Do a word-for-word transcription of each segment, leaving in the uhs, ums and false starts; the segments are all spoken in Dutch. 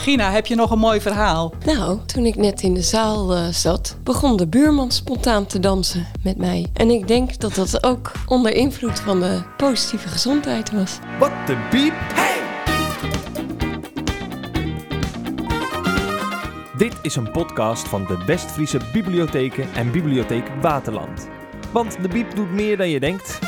Gina, heb je nog een mooi verhaal? Nou, toen ik net in de zaal uh, zat, begon de buurman spontaan te dansen met mij. En ik denk dat dat ook onder invloed van de positieve gezondheid was. Wat de biep! Hey! Dit is een podcast van de Westfriese Bibliotheken en Bibliotheek Waterland. Want de biep doet meer dan je denkt.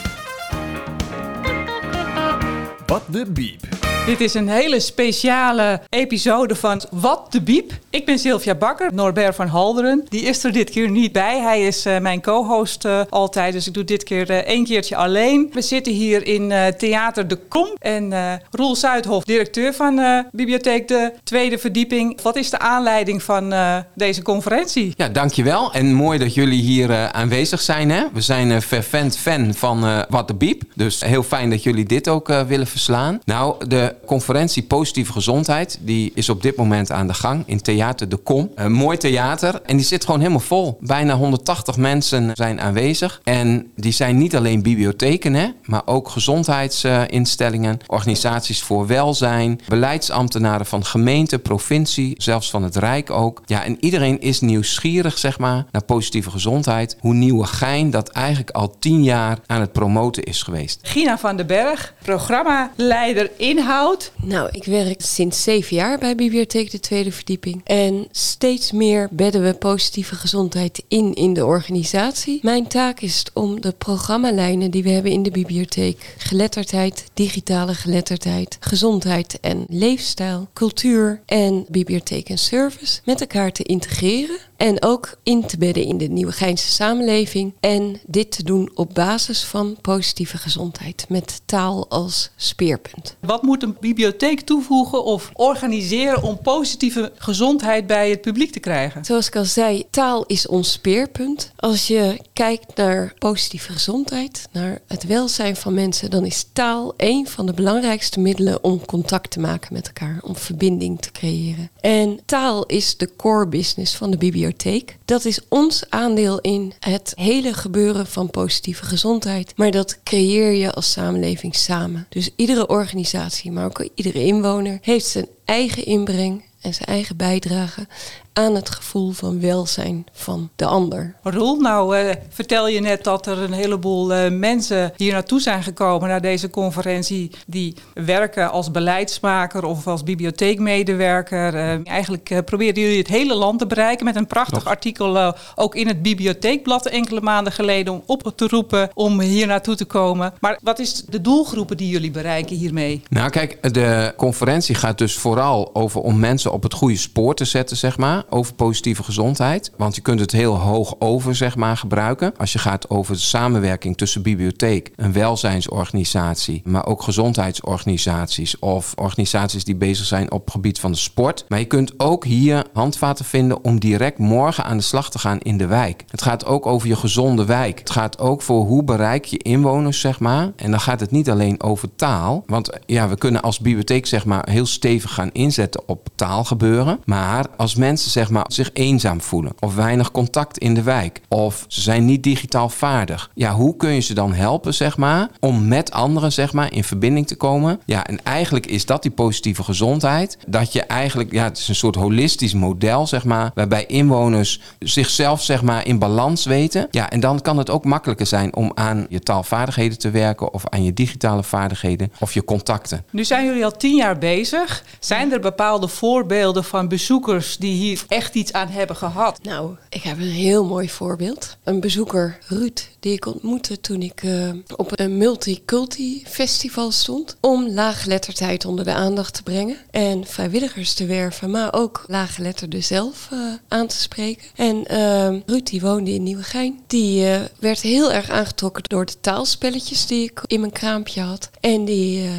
Wat de biep. Dit is een hele speciale episode van Wat de Biep. Ik ben Sylvia Bakker, Norbert van Halderen. Die is er dit keer niet bij. Hij is uh, mijn co-host uh, altijd, dus ik doe dit keer uh, één keertje alleen. We zitten hier in uh, Theater De Kom. En uh, Roel Zuidhof, directeur van uh, Bibliotheek De Tweede Verdieping. Wat is de aanleiding van uh, deze conferentie? Ja, dankjewel. En mooi dat jullie hier uh, aanwezig zijn. Hè? We zijn een uh, fervent fan van uh, Wat de Biep. Dus heel fijn dat jullie dit ook uh, willen verslaan. Nou, de De conferentie Positieve Gezondheid, die is op dit moment aan de gang in Theater De Kom. Een mooi theater en die zit gewoon helemaal vol. Bijna honderdtachtig mensen zijn aanwezig en die zijn niet alleen bibliotheken, hè, maar ook gezondheidsinstellingen, organisaties voor welzijn, beleidsambtenaren van gemeente, provincie, zelfs van het Rijk ook. Ja, en iedereen is nieuwsgierig, zeg maar, naar positieve gezondheid. Hoe Nieuwegein dat eigenlijk al tien jaar aan het promoten is geweest. Gina van den Berg, programmaleider inhoud. Nou, ik werk sinds zeven jaar bij Bibliotheek De Tweede Verdieping. En steeds meer bedden we positieve gezondheid in in de organisatie. Mijn taak is om de programmalijnen die we hebben in de bibliotheek. Geletterdheid, digitale geletterdheid, gezondheid en leefstijl, cultuur en bibliotheek en service met elkaar te integreren. En ook in te bedden in de Nieuwegeinse samenleving. En dit te doen op basis van positieve gezondheid. Met taal als speerpunt. Wat moet een bibliotheek toevoegen of organiseren om positieve gezondheid bij het publiek te krijgen? Zoals ik al zei, taal is ons speerpunt. Als je kijkt naar positieve gezondheid, naar het welzijn van mensen, dan is taal een van de belangrijkste middelen om contact te maken met elkaar. Om verbinding te creëren. En taal is de core business van de bibliotheek. Dat is ons aandeel in het hele gebeuren van positieve gezondheid. Maar dat creëer je als samenleving samen. Dus iedere organisatie, maar ook iedere inwoner, heeft zijn eigen inbreng en zijn eigen bijdrage aan het gevoel van welzijn van de ander. Roel, nou uh, vertel je net dat er een heleboel uh, mensen hier naartoe zijn gekomen naar deze conferentie die werken als beleidsmaker of als bibliotheekmedewerker. Uh, eigenlijk uh, proberen jullie het hele land te bereiken met een prachtig Nog. artikel uh, ook in het Bibliotheekblad enkele maanden geleden om op te roepen om hier naartoe te komen. Maar wat is de doelgroepen die jullie bereiken hiermee? Nou kijk, de conferentie gaat dus vooral over om mensen op het goede spoor te zetten, zeg maar. Over positieve gezondheid. Want je kunt het heel hoog over, zeg maar, gebruiken. Als je gaat over de samenwerking tussen bibliotheek, een welzijnsorganisatie, maar ook gezondheidsorganisaties of organisaties die bezig zijn op het gebied van de sport. Maar je kunt ook hier handvaten vinden om direct morgen aan de slag te gaan in de wijk. Het gaat ook over je gezonde wijk. Het gaat ook voor hoe bereik je inwoners, zeg maar. En dan gaat het niet alleen over taal. Want ja, we kunnen als bibliotheek, zeg maar, heel stevig gaan inzetten op taalgebeuren. Maar als mensen zeg maar zich eenzaam voelen of weinig contact in de wijk of ze zijn niet digitaal vaardig. Ja, hoe kun je ze dan helpen zeg maar om met anderen zeg maar in verbinding te komen? Ja, en eigenlijk is dat die positieve gezondheid dat je eigenlijk ja, het is een soort holistisch model zeg maar waarbij inwoners zichzelf zeg maar in balans weten. Ja, en dan kan het ook makkelijker zijn om aan je taalvaardigheden te werken of aan je digitale vaardigheden of je contacten. Nu zijn jullie al tien jaar bezig. Zijn er bepaalde voorbeelden van bezoekers die hier echt iets aan hebben gehad? Nou, ik heb een heel mooi voorbeeld. Een bezoeker, Ruud, die ik ontmoette toen ik uh, op een multiculti festival stond. Om laaggeletterdheid onder de aandacht te brengen. En vrijwilligers te werven, maar ook laaggeletterden zelf uh, aan te spreken. En uh, Ruud, die woonde in Nieuwegein. Die uh, werd heel erg aangetrokken door de taalspelletjes die ik in mijn kraampje had. En die... Uh,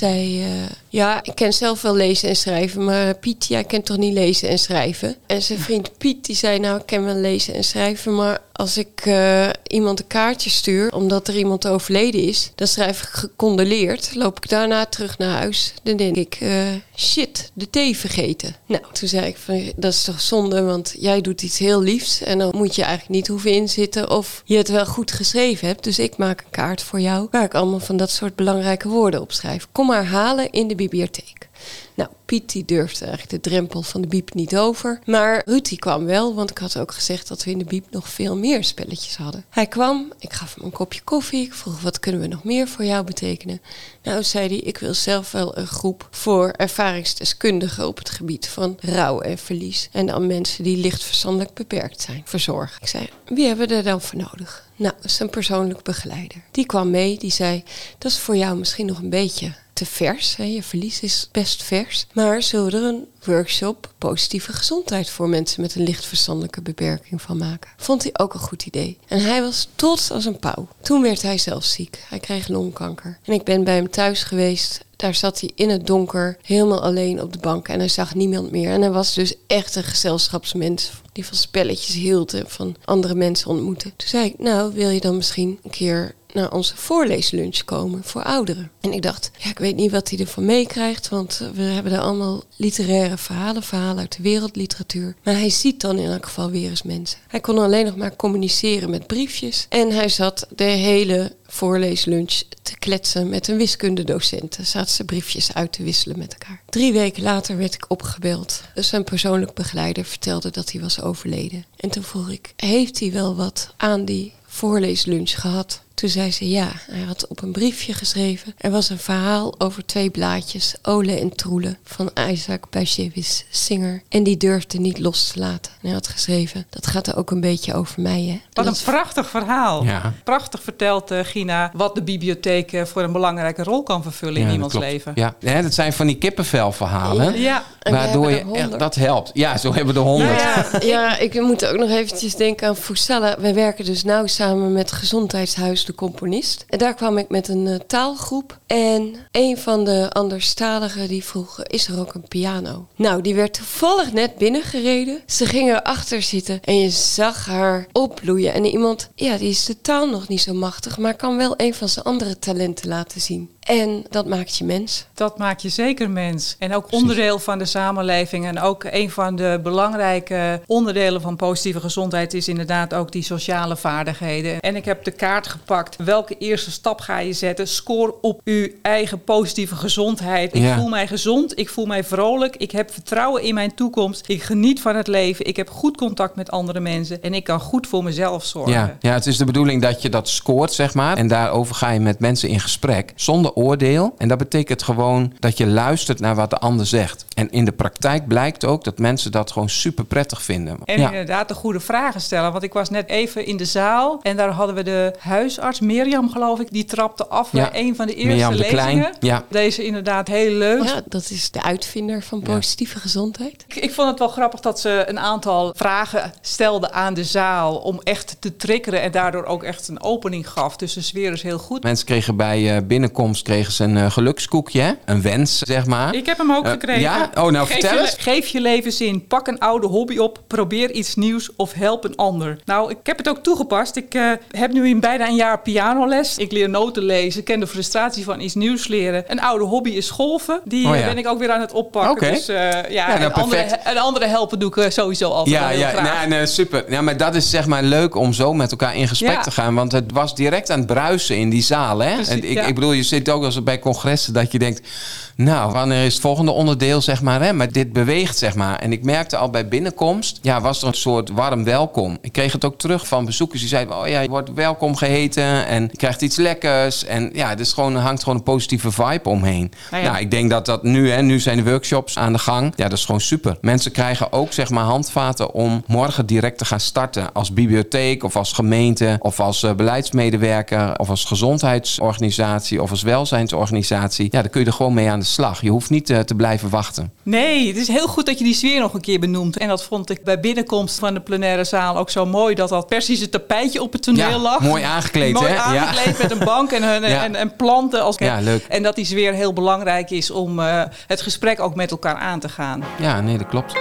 Zij, uh, ja, ik ken zelf wel lezen en schrijven, maar Piet, jij kent toch niet lezen en schrijven? En zijn vriend Piet, die zei, nou, ik ken wel lezen en schrijven, maar als ik uh, iemand een kaartje stuur, omdat er iemand overleden is, dan schrijf ik gecondoleerd, loop ik daarna terug naar huis. Dan denk ik, uh, shit, de thee vergeten. Nou, toen zei ik, van, dat is toch zonde, want jij doet iets heel liefs en dan moet je eigenlijk niet hoeven inzitten of je het wel goed geschreven hebt. Dus ik maak een kaart voor jou waar ik allemaal van dat soort belangrijke woorden op schrijf. Kom maar halen in de bibliotheek. Nou, Piet die durfde eigenlijk de drempel van de Biep niet over. Maar Ruud die kwam wel, want ik had ook gezegd dat we in de Biep nog veel meer spelletjes hadden. Hij kwam, ik gaf hem een kopje koffie. Ik vroeg, wat kunnen we nog meer voor jou betekenen? Nou, zei hij, ik wil zelf wel een groep voor ervaringsdeskundigen op het gebied van rouw en verlies. En dan mensen die licht verstandelijk beperkt zijn, verzorgen. Ik zei, wie hebben we er dan voor nodig? Nou, dat is een persoonlijk begeleider. Die kwam mee, die zei, dat is voor jou misschien nog een beetje te vers. Hè? Je verlies is best vers. Maar zullen we er een workshop positieve gezondheid voor mensen met een licht verstandelijke beperking van maken? Vond hij ook een goed idee. En hij was trots als een pauw. Toen werd hij zelf ziek. Hij kreeg longkanker. En ik ben bij hem thuis geweest. Daar zat hij in het donker, helemaal alleen op de bank. En hij zag niemand meer. En hij was dus echt een gezelschapsmens die van spelletjes hield en van andere mensen ontmoette. Toen zei ik, nou, wil je dan misschien een keer naar onze voorleeslunch komen voor ouderen? En ik dacht, ja, ik weet niet wat hij ervan meekrijgt, want we hebben daar allemaal literaire verhalen, verhalen uit de wereldliteratuur. Maar hij ziet dan in elk geval weer eens mensen. Hij kon alleen nog maar communiceren met briefjes. En hij zat de hele voorleeslunch te kletsen met een wiskundedocent. Daar zaten ze briefjes uit te wisselen met elkaar. Drie weken later werd ik opgebeld. Zijn persoonlijk begeleider vertelde dat hij was overleden. En toen vroeg ik, heeft hij wel wat aan die voorleeslunch gehad? Toen zei ze ja, hij had op een briefje geschreven. Er was een verhaal over twee blaadjes, Olen en Troelen, van Isaac Bashevis Singer. En die durfde niet los te laten. En hij had geschreven, dat gaat er ook een beetje over mij. Hè? Wat een prachtig verhaal. Ja. Prachtig vertelt uh, Gina wat de bibliotheek uh, voor een belangrijke rol kan vervullen ja, in iemands leven. Ja. Ja, dat zijn van die kippenvelverhalen, ja. Ja. Waardoor je echt, dat helpt. Ja, zo hebben we er honderd. Ja, ja. Ja, ik moet ook nog eventjes denken aan Fusella. Wij werken dus nauw samen met Gezondheidshuis De Componist. En daar kwam ik met een uh, taalgroep. En een van de anderstaligen die vroeg, is er ook een piano? Nou, die werd toevallig net binnengereden. Ze ging erachter zitten en je zag haar opbloeien. En iemand, ja, die is de taal nog niet zo machtig, maar kan wel een van zijn andere talenten laten zien. En dat maakt je mens. Dat maakt je zeker mens. En ook onderdeel van de samenleving. En ook een van de belangrijke onderdelen van positieve gezondheid is inderdaad ook die sociale vaardigheden. En ik heb de kaart gepakt. Welke eerste stap ga je zetten? Score op uw eigen positieve gezondheid. Ik ja. voel mij gezond. Ik voel mij vrolijk. Ik heb vertrouwen in mijn toekomst. Ik geniet van het leven. Ik heb goed contact met andere mensen. En ik kan goed voor mezelf zorgen. Ja, ja, het is de bedoeling dat je dat scoort, zeg maar. En daarover ga je met mensen in gesprek. Zonder oordeel. En dat betekent gewoon dat je luistert naar wat de ander zegt. En in de praktijk blijkt ook dat mensen dat gewoon super prettig vinden. En ja. inderdaad de goede vragen stellen. Want ik was net even in de zaal. En daar hadden we de huisarts, Mirjam geloof ik. Die trapte af bij ja. een van de eerste Mirjam lezingen. De Klein, ja. Deze inderdaad heel leuk. Ja, dat is de uitvinder van positieve ja. gezondheid. Ik, ik vond het wel grappig dat ze een aantal vragen stelde aan de zaal. Om echt te triggeren. En daardoor ook echt een opening gaf. Dus de sfeer is heel goed. Mensen kregen bij binnenkomst kregen ze een uh, gelukskoekje. Een wens, zeg maar. Ik heb hem ook uh, gekregen. Ja? Oh, nou geef vertel je, eens. Geef je leven zin. Pak een oude hobby op. Probeer iets nieuws of help een ander. Nou, ik heb het ook toegepast. Ik uh, heb nu in bijna een jaar pianoles. Ik leer noten lezen. Ken de frustratie van iets nieuws leren. Een oude hobby is golven. Die oh, ja. ben ik ook weer aan het oppakken. Okay. Dus uh, ja, ja nou, en andere, en andere helpen doe ik uh, sowieso altijd. Ja, ja, graag. Nou, nee, super. Ja, maar dat is zeg maar leuk om zo met elkaar in gesprek ja. te gaan. Want het was direct aan het bruisen in die zaal. Hè? Precies, en ik, ja. ik bedoel, je zit ook als het bij congressen dat je denkt, nou, wanneer is het volgende onderdeel, zeg maar, hè? Maar dit beweegt, zeg maar. En ik merkte al bij binnenkomst, ja, was er een soort warm welkom. Ik kreeg het ook terug van bezoekers die zeiden, oh ja, je wordt welkom geheten en je krijgt iets lekkers. En ja, dus gewoon, er hangt gewoon een positieve vibe omheen. Nou, ja. nou, ik denk dat dat nu, hè, nu zijn de workshops aan de gang. Ja, dat is gewoon super. Mensen krijgen ook, zeg maar, handvaten om morgen direct te gaan starten als bibliotheek of als gemeente of als uh, beleidsmedewerker of als gezondheidsorganisatie of als welzijnsorganisatie. Ja, dan kun je er gewoon mee aan de slag. Je hoeft niet uh, te blijven wachten. Nee, het is heel goed dat je die sfeer nog een keer benoemt. En dat vond ik bij binnenkomst van de plenaire zaal ook zo mooi, dat dat Persische tapijtje op het toneel ja, lag. Mooi aangekleed, mooi hè? aangekleed ja. met een bank en, en, ja. en, en planten. Als... Ja, leuk. En dat die sfeer heel belangrijk is om uh, het gesprek ook met elkaar aan te gaan. Ja, nee, dat klopt.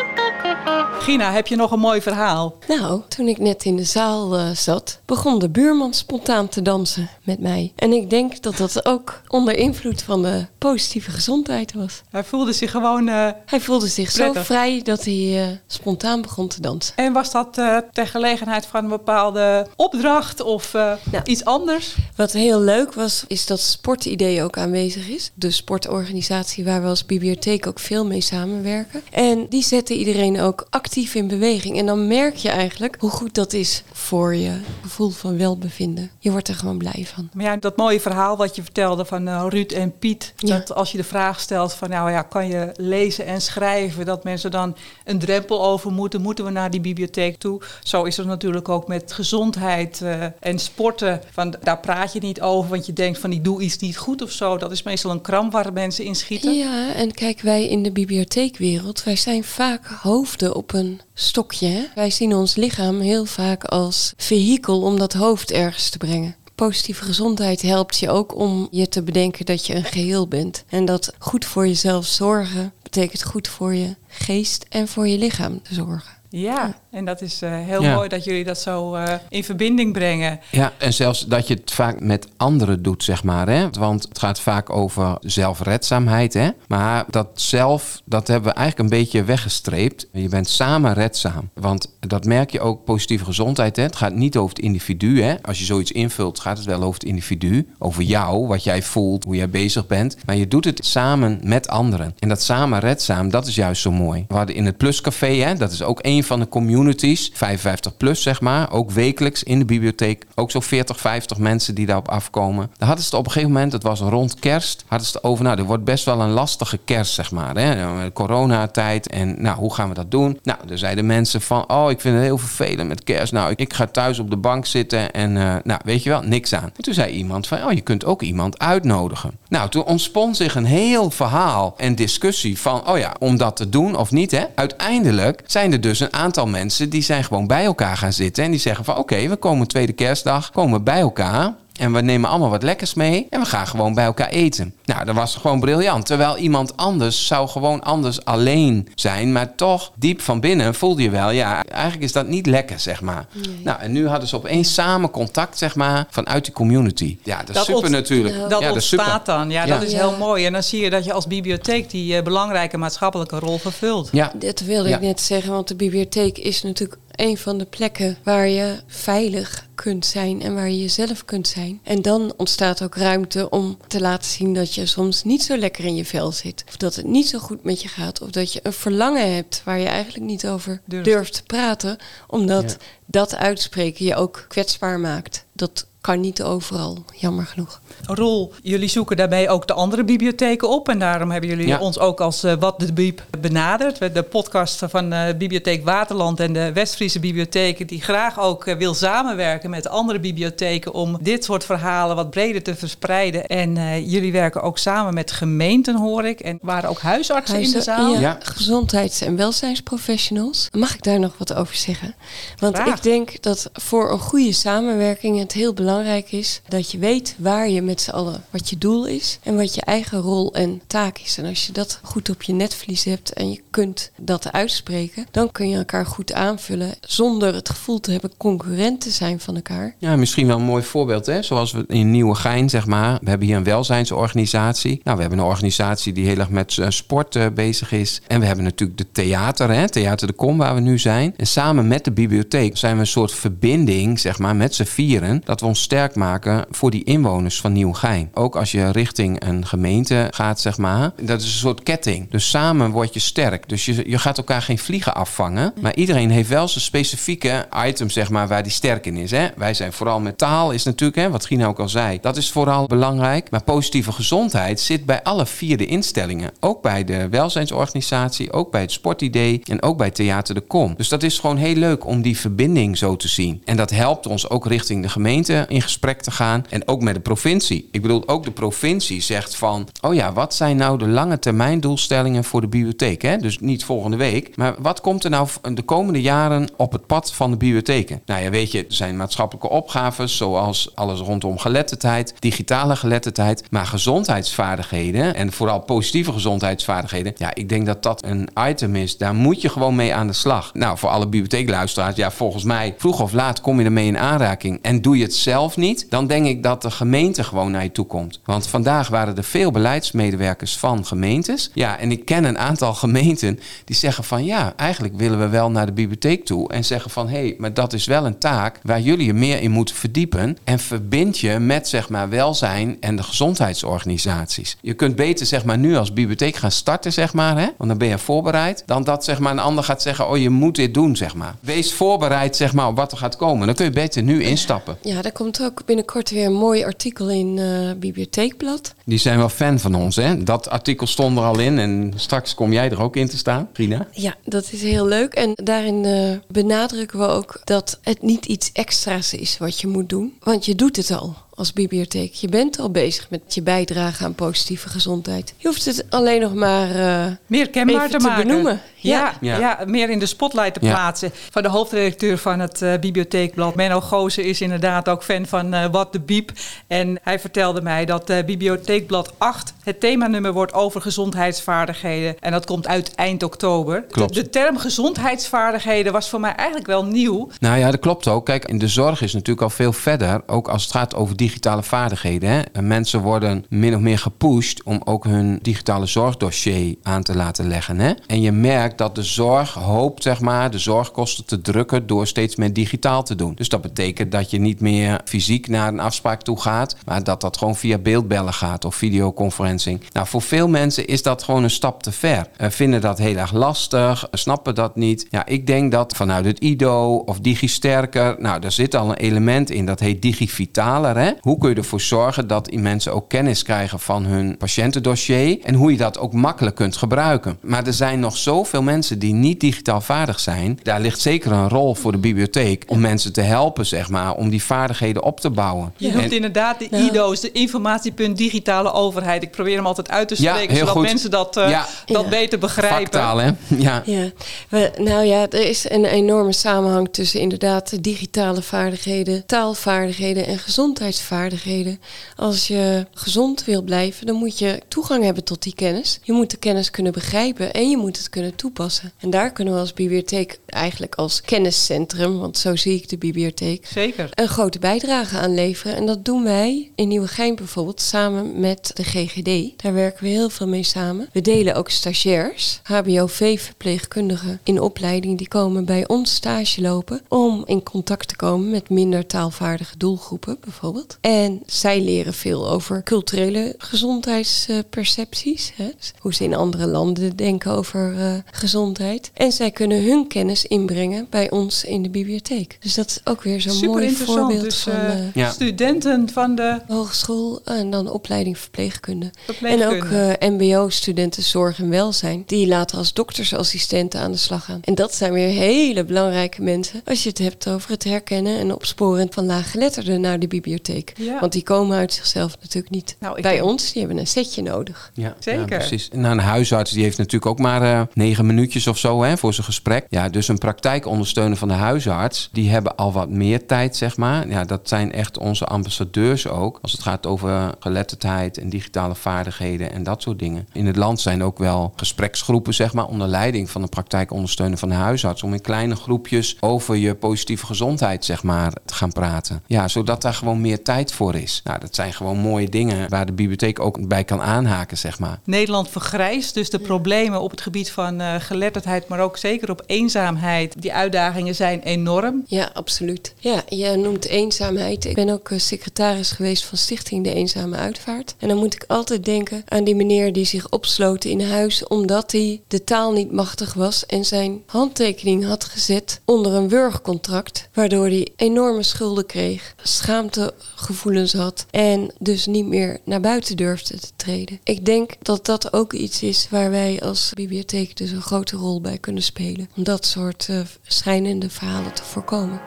Gina, heb je nog een mooi verhaal? Nou, toen ik net in de zaal uh, zat, begon de buurman spontaan te dansen met mij. En ik denk dat dat ook onder invloed van de positieve gezondheid was. Hij voelde zich gewoon uh, Hij voelde zich prettig. Zo vrij dat hij uh, spontaan begon te dansen. En was dat uh, ter gelegenheid van een bepaalde opdracht of uh, nou, iets anders? Wat heel leuk was, is dat Sportidee ook aanwezig is. De sportorganisatie waar we als bibliotheek ook veel mee samenwerken. En die zetten iedereen ook actief in beweging. En dan merk je eigenlijk hoe goed dat is voor je gevoel van welbevinden. Je wordt er gewoon blij van. Maar ja, dat mooie verhaal wat je vertelde van uh, Ruud en Piet. Ja. Dat als je de vraag stelt van nou ja, kan je lezen en schrijven? Dat mensen dan een drempel over moeten. Moeten we naar die bibliotheek toe? Zo is het natuurlijk ook met gezondheid uh, en sporten. Van, daar praat je niet over, want je denkt van ik doe iets niet goed of zo. Dat is meestal een kramp waar mensen in schieten. Ja, en kijk, wij in de bibliotheekwereld, wij zijn vaak hoofden op een stokje. Hè? Wij zien ons lichaam heel vaak als vehikel om dat hoofd ergens te brengen. Positieve gezondheid helpt je ook om je te bedenken dat je een geheel bent. En dat goed voor jezelf zorgen betekent goed voor je geest en voor je lichaam te zorgen. Ja, en dat is uh, heel ja. mooi dat jullie dat zo uh, in verbinding brengen. Ja, en zelfs dat je het vaak met anderen doet, zeg maar. Hè? Want het gaat vaak over zelfredzaamheid. Hè? Maar dat zelf, dat hebben we eigenlijk een beetje weggestreept. Je bent samen redzaam. Want dat merk je ook positieve gezondheid. Hè? Het gaat niet over het individu. Hè? Als je zoiets invult, gaat het wel over het individu. Over jou, wat jij voelt, hoe jij bezig bent. Maar je doet het samen met anderen. En dat samen redzaam, dat is juist zo mooi. We hadden in het Pluscafé, hè? Dat is ook één van de communities, vijfenvijftig plus zeg maar, ook wekelijks in de bibliotheek. Ook zo'n veertig, vijftig mensen die daarop afkomen. Daar hadden ze het op een gegeven moment, het was rond kerst, hadden ze het over, nou, er wordt best wel een lastige kerst, zeg maar. Hè? Coronatijd en nou, hoe gaan we dat doen? Nou, er zeiden mensen van, oh, ik vind het heel vervelend met kerst. Nou, ik, ik ga thuis op de bank zitten en, uh, nou, weet je wel, niks aan. En toen zei iemand van, oh, je kunt ook iemand uitnodigen. Nou, toen ontspon zich een heel verhaal en discussie van, oh ja, om dat te doen of niet, hè? Uiteindelijk zijn er dus een Een aantal mensen die zijn gewoon bij elkaar gaan zitten. En die zeggen van oké, okay, we komen tweede kerstdag, komen bij elkaar. En we nemen allemaal wat lekkers mee. En we gaan gewoon bij elkaar eten. Nou, dat was gewoon briljant. Terwijl iemand anders zou gewoon anders alleen zijn. Maar toch, diep van binnen voelde je wel... ja, eigenlijk is dat niet lekker, zeg maar. Nee. Nou, en nu hadden ze opeens samen contact, zeg maar... vanuit die community. Ja, dat is dat super ont- natuurlijk. Ja. Dat ja, ontstaat dat dan. Ja, ja, dat is ja. heel mooi. En dan zie je dat je als bibliotheek... die uh, belangrijke maatschappelijke rol vervult. Ja. Dat wilde ja. ik net zeggen. Want de bibliotheek is natuurlijk... een van de plekken waar je veilig kunt zijn en waar je jezelf kunt zijn. En dan ontstaat ook ruimte om te laten zien dat je soms niet zo lekker in je vel zit. Of dat het niet zo goed met je gaat. Of dat je een verlangen hebt waar je eigenlijk niet over durft, durft te praten. Omdat ja. dat uitspreken je ook kwetsbaar maakt. Dat kan niet overal, jammer genoeg. Roel, jullie zoeken daarmee ook de andere bibliotheken op. En daarom hebben jullie ja. ons ook als uh, Wat de Biep benaderd. De podcast van uh, Bibliotheek Waterland en de Westfriese Bibliotheken... die graag ook uh, wil samenwerken met andere bibliotheken... om dit soort verhalen wat breder te verspreiden. En uh, jullie werken ook samen met gemeenten, hoor ik. En waren ook huisartsen Huizen, in de zaal. Ja, ja. Gezondheids- en welzijnsprofessionals. Mag ik daar nog wat over zeggen? Want graag. Ik denk dat voor een goede samenwerking het heel belangrijk is... belangrijk is dat je weet waar je met z'n allen, wat je doel is en wat je eigen rol en taak is. En als je dat goed op je netvlies hebt en je kunt dat uitspreken, dan kun je elkaar goed aanvullen zonder het gevoel te hebben concurrent te zijn van elkaar. Ja, misschien wel een mooi voorbeeld, hè? Zoals we in Nieuwegein, zeg maar, we hebben hier een welzijnsorganisatie. Nou, we hebben een organisatie die heel erg met uh, sport uh, bezig is. En we hebben natuurlijk de theater, hè? Theater De Kom, waar we nu zijn. En samen met de bibliotheek zijn we een soort verbinding, zeg maar, met z'n vieren, dat we ons sterk maken voor die inwoners van Nieuwegein. Ook als je richting een gemeente gaat, zeg maar. Dat is een soort ketting. Dus samen word je sterk. Dus je, je gaat elkaar geen vliegen afvangen. Maar iedereen heeft wel zijn specifieke item, zeg maar, waar die sterk in is. Hè? Wij zijn vooral met taal, is natuurlijk, hè, wat Gina ook al zei. Dat is vooral belangrijk. Maar positieve gezondheid zit bij alle vier de instellingen. Ook bij de welzijnsorganisatie, ook bij het Sportidee en ook bij Theater De Kom. Dus dat is gewoon heel leuk om die verbinding zo te zien. En dat helpt ons ook richting de gemeente in gesprek te gaan. En ook met de provincie. Ik bedoel, ook de provincie zegt van... oh ja, wat zijn nou de lange termijn doelstellingen voor de bibliotheek? Hè? Dus niet volgende week. Maar wat komt er nou de komende jaren op het pad van de bibliotheken? Nou ja, weet je, er zijn maatschappelijke opgaves... zoals alles rondom geletterdheid, digitale geletterdheid... maar gezondheidsvaardigheden en vooral positieve gezondheidsvaardigheden... ja, ik denk dat dat een item is. Daar moet je gewoon mee aan de slag. Nou, voor alle bibliotheekluisteraars... ja, volgens mij, vroeg of laat kom je ermee in aanraking... en doe je het zelf niet... dan denk ik dat de gemeente gewoon naar je toe komt. Want vandaag waren er veel beleidsmedewerkers van gemeentes. Ja, en ik ken een aantal gemeenten die zeggen van... ja, eigenlijk willen we wel naar de bibliotheek toe... en zeggen van, hé, hey, maar dat is wel een taak... waar jullie je meer in moeten verdiepen... en verbind je met, zeg maar, welzijn en de gezondheidsorganisaties. Je kunt beter, zeg maar, nu als bibliotheek gaan starten, zeg maar... hè, want dan ben je voorbereid... dan dat, zeg maar, een ander gaat zeggen... oh, je moet dit doen, zeg maar. Wees voorbereid, zeg maar, op wat er gaat komen. Dan kun je beter nu instappen. Ja, daar komt ook binnenkort weer een mooi artikel in uh, Bibliotheekblad. Die zijn wel fan van ons, hè? Dat artikel stond er al in en straks kom jij er ook in te staan, Rina. Ja, dat is heel leuk. En daarin uh, benadrukken we ook dat het niet iets extra's is wat je moet doen. Want je doet het al. Als bibliotheek. Je bent al bezig met je bijdrage aan positieve gezondheid. Je hoeft het alleen nog maar uh, meer kenbaar te, te maken. Benoemen. Ja, ja. Ja. ja, meer in de spotlight te ja. plaatsen. Van de hoofdredacteur van het uh, Bibliotheekblad, Menno Goosen, is inderdaad ook fan van uh, Wat de Biep. En hij vertelde mij dat uh, Bibliotheekblad acht het themanummer wordt over gezondheidsvaardigheden. En dat komt uit eind oktober. Klopt. De, de term gezondheidsvaardigheden was voor mij eigenlijk wel nieuw. Nou ja, dat klopt ook. Kijk, in de zorg is natuurlijk al veel verder. Ook als het gaat over die digitale vaardigheden. Hè? En mensen worden min of meer gepusht om ook hun digitale zorgdossier aan te laten leggen. Hè? En je merkt dat de zorg hoopt, zeg maar, de zorgkosten te drukken door steeds meer digitaal te doen. Dus dat betekent dat je niet meer fysiek naar een afspraak toe gaat, maar dat dat gewoon via beeldbellen gaat of videoconferencing. Nou, voor veel mensen is dat gewoon een stap te ver. Uh, vinden dat heel erg lastig, snappen dat niet. Ja, ik denk dat vanuit het I D O of Digi Sterker, nou, daar zit al een element in, dat heet Digi Vitaler, hè? Hoe kun je ervoor zorgen dat mensen ook kennis krijgen van hun patiëntendossier en hoe je dat ook makkelijk kunt gebruiken. Maar er zijn nog zoveel mensen die niet digitaal vaardig zijn. Daar ligt zeker een rol voor de bibliotheek om mensen te helpen, zeg maar, om die vaardigheden op te bouwen. Je noemt en, inderdaad de ja. I D O's, de informatiepunt digitale overheid. Ik probeer hem altijd uit te spreken, ja, zodat goed. mensen dat, uh, ja. dat ja. beter begrijpen. Vaktaal, hè? Ja. ja. We, nou ja, er is een enorme samenhang tussen inderdaad digitale vaardigheden, taalvaardigheden en gezondheidsvaardigheden. Vaardigheden. Als je gezond wil blijven, dan moet je toegang hebben tot die kennis. Je moet de kennis kunnen begrijpen en je moet het kunnen toepassen. En daar kunnen we als bibliotheek eigenlijk als kenniscentrum, want zo zie ik de bibliotheek, zeker een grote bijdrage aan leveren. En dat doen wij in Nieuwegein bijvoorbeeld samen met de G G D. Daar werken we heel veel mee samen. We delen ook stagiairs, H B O V-verpleegkundigen in opleiding, die komen bij ons stage lopen om in contact te komen met minder taalvaardige doelgroepen bijvoorbeeld. En zij leren veel over culturele gezondheidspercepties. Hè? Dus hoe ze in andere landen denken over uh, gezondheid. En zij kunnen hun kennis inbrengen bij ons in de bibliotheek. Dus dat is ook weer zo'n mooi voorbeeld dus, van uh, ja. studenten van de hogeschool en dan opleiding verpleegkunde. verpleegkunde. En ook uh, M B O-studenten zorg en welzijn. Die later als doktersassistenten aan de slag gaan. En dat zijn weer hele belangrijke mensen als je het hebt over het herkennen en opsporen van laaggeletterden naar de bibliotheek. Ja. Want die komen uit zichzelf natuurlijk niet nou, bij denk... ons. Die hebben een setje nodig. Ja, zeker. Ja, precies. Nou, een huisarts die heeft natuurlijk ook maar uh, negen minuutjes of zo, hè, voor zijn gesprek. Ja, dus een praktijkondersteuner van de huisarts, die hebben al wat meer tijd, zeg maar. Ja, dat zijn echt onze ambassadeurs ook. Als het gaat over geletterdheid en digitale vaardigheden en dat soort dingen. In het land zijn ook wel gespreksgroepen, zeg maar, onder leiding van een praktijkondersteuner van de huisarts. Om in kleine groepjes over je positieve gezondheid, zeg maar, te gaan praten. Ja, zodat daar gewoon meer tijd tijd voor is. Nou, dat zijn gewoon mooie dingen waar de bibliotheek ook bij kan aanhaken, zeg maar. Nederland vergrijst, dus de problemen op het gebied van uh, geletterdheid, maar ook zeker op eenzaamheid. Die uitdagingen zijn enorm. Ja, absoluut. Ja, je noemt eenzaamheid. Ik ben ook uh, secretaris geweest van Stichting De Eenzame Uitvaart. En dan moet ik altijd denken aan die meneer die zich opsloot in huis omdat hij de taal niet machtig was en zijn handtekening had gezet onder een wurgcontract, waardoor hij enorme schulden kreeg, schaamte gevoelens had en dus niet meer naar buiten durfde te treden. Ik denk dat dat ook iets is waar wij als bibliotheek dus een grote rol bij kunnen spelen. Om dat soort uh, schrijnende verhalen te voorkomen.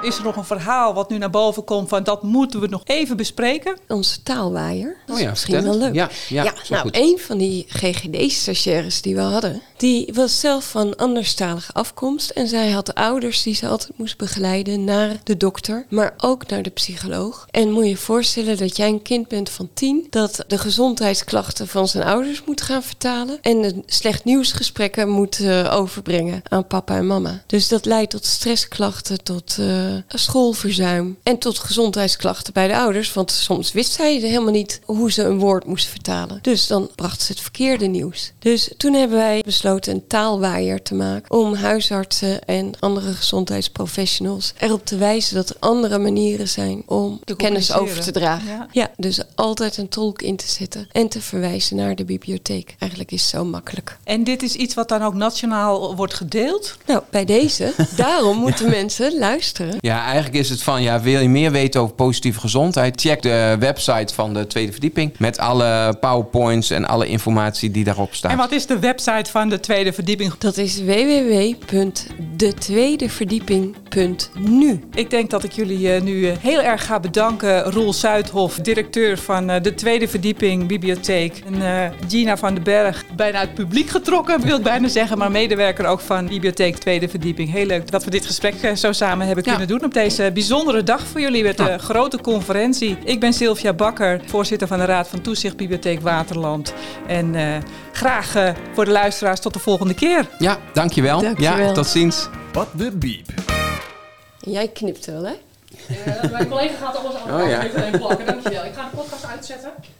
Is er nog een verhaal wat nu naar boven komt van dat moeten we nog even bespreken? Onze taalwaaier. Dat is oh ja, misschien tent. wel leuk. Ja, ja, ja nou, goed. Een van die G G D-stagiaires die we hadden, die was zelf van anderstalige afkomst. En zij had ouders die ze altijd moest begeleiden naar de dokter, maar ook naar de psycholoog. En moet je je voorstellen dat jij een kind bent van tien, dat de gezondheidsklachten van zijn ouders moet gaan vertalen en de slecht nieuwsgesprekken moet uh, overbrengen aan papa en mama. Dus dat leidt tot stressklachten, tot uh, schoolverzuim en tot gezondheidsklachten bij de ouders. Want soms wist zij helemaal niet hoe ze een woord moest vertalen. Dus dan bracht ze het verkeerde nieuws. Dus toen hebben wij besloten een taalwaaier te maken om huisartsen en andere gezondheidsprofessionals erop te wijzen dat er andere manieren zijn om de kennis over te dragen. Ja. ja, dus altijd een tolk in te zetten en te verwijzen naar de bibliotheek. Eigenlijk is het zo makkelijk. En dit is iets wat dan ook nationaal wordt gedeeld? Nou, bij deze. Daarom moeten ja. mensen luisteren. Ja, eigenlijk is het van, ja, wil je meer weten over positieve gezondheid? Check de website van de Tweede Verdieping met alle PowerPoints en alle informatie die daarop staat. En wat is de website van de Tweede Verdieping? Dat is w w w punt de tweede verdieping punt n u. Ik denk dat ik jullie nu heel erg ga bedanken. Roel Zuidhof, directeur van de Tweede Verdieping Bibliotheek. En Gina van den Berg, bijna uit het publiek getrokken, wil ik bijna zeggen, maar medewerker ook van Bibliotheek Tweede Verdieping. Heel leuk dat we dit gesprek zo samen hebben ja. kunnen doen op deze bijzondere dag voor jullie met de ja. grote conferentie. Ik ben Sylvia Bakker, voorzitter van de Raad van Toezicht Bibliotheek Waterland. En uh, graag uh, voor de luisteraars tot de volgende keer. Ja, dankjewel. dankjewel. Ja, tot ziens. Wat de biep. Jij knipt wel, hè? Uh, mijn collega gaat alles aan de oh, ja. plakken. Dankjewel. Ik ga de podcast uitzetten.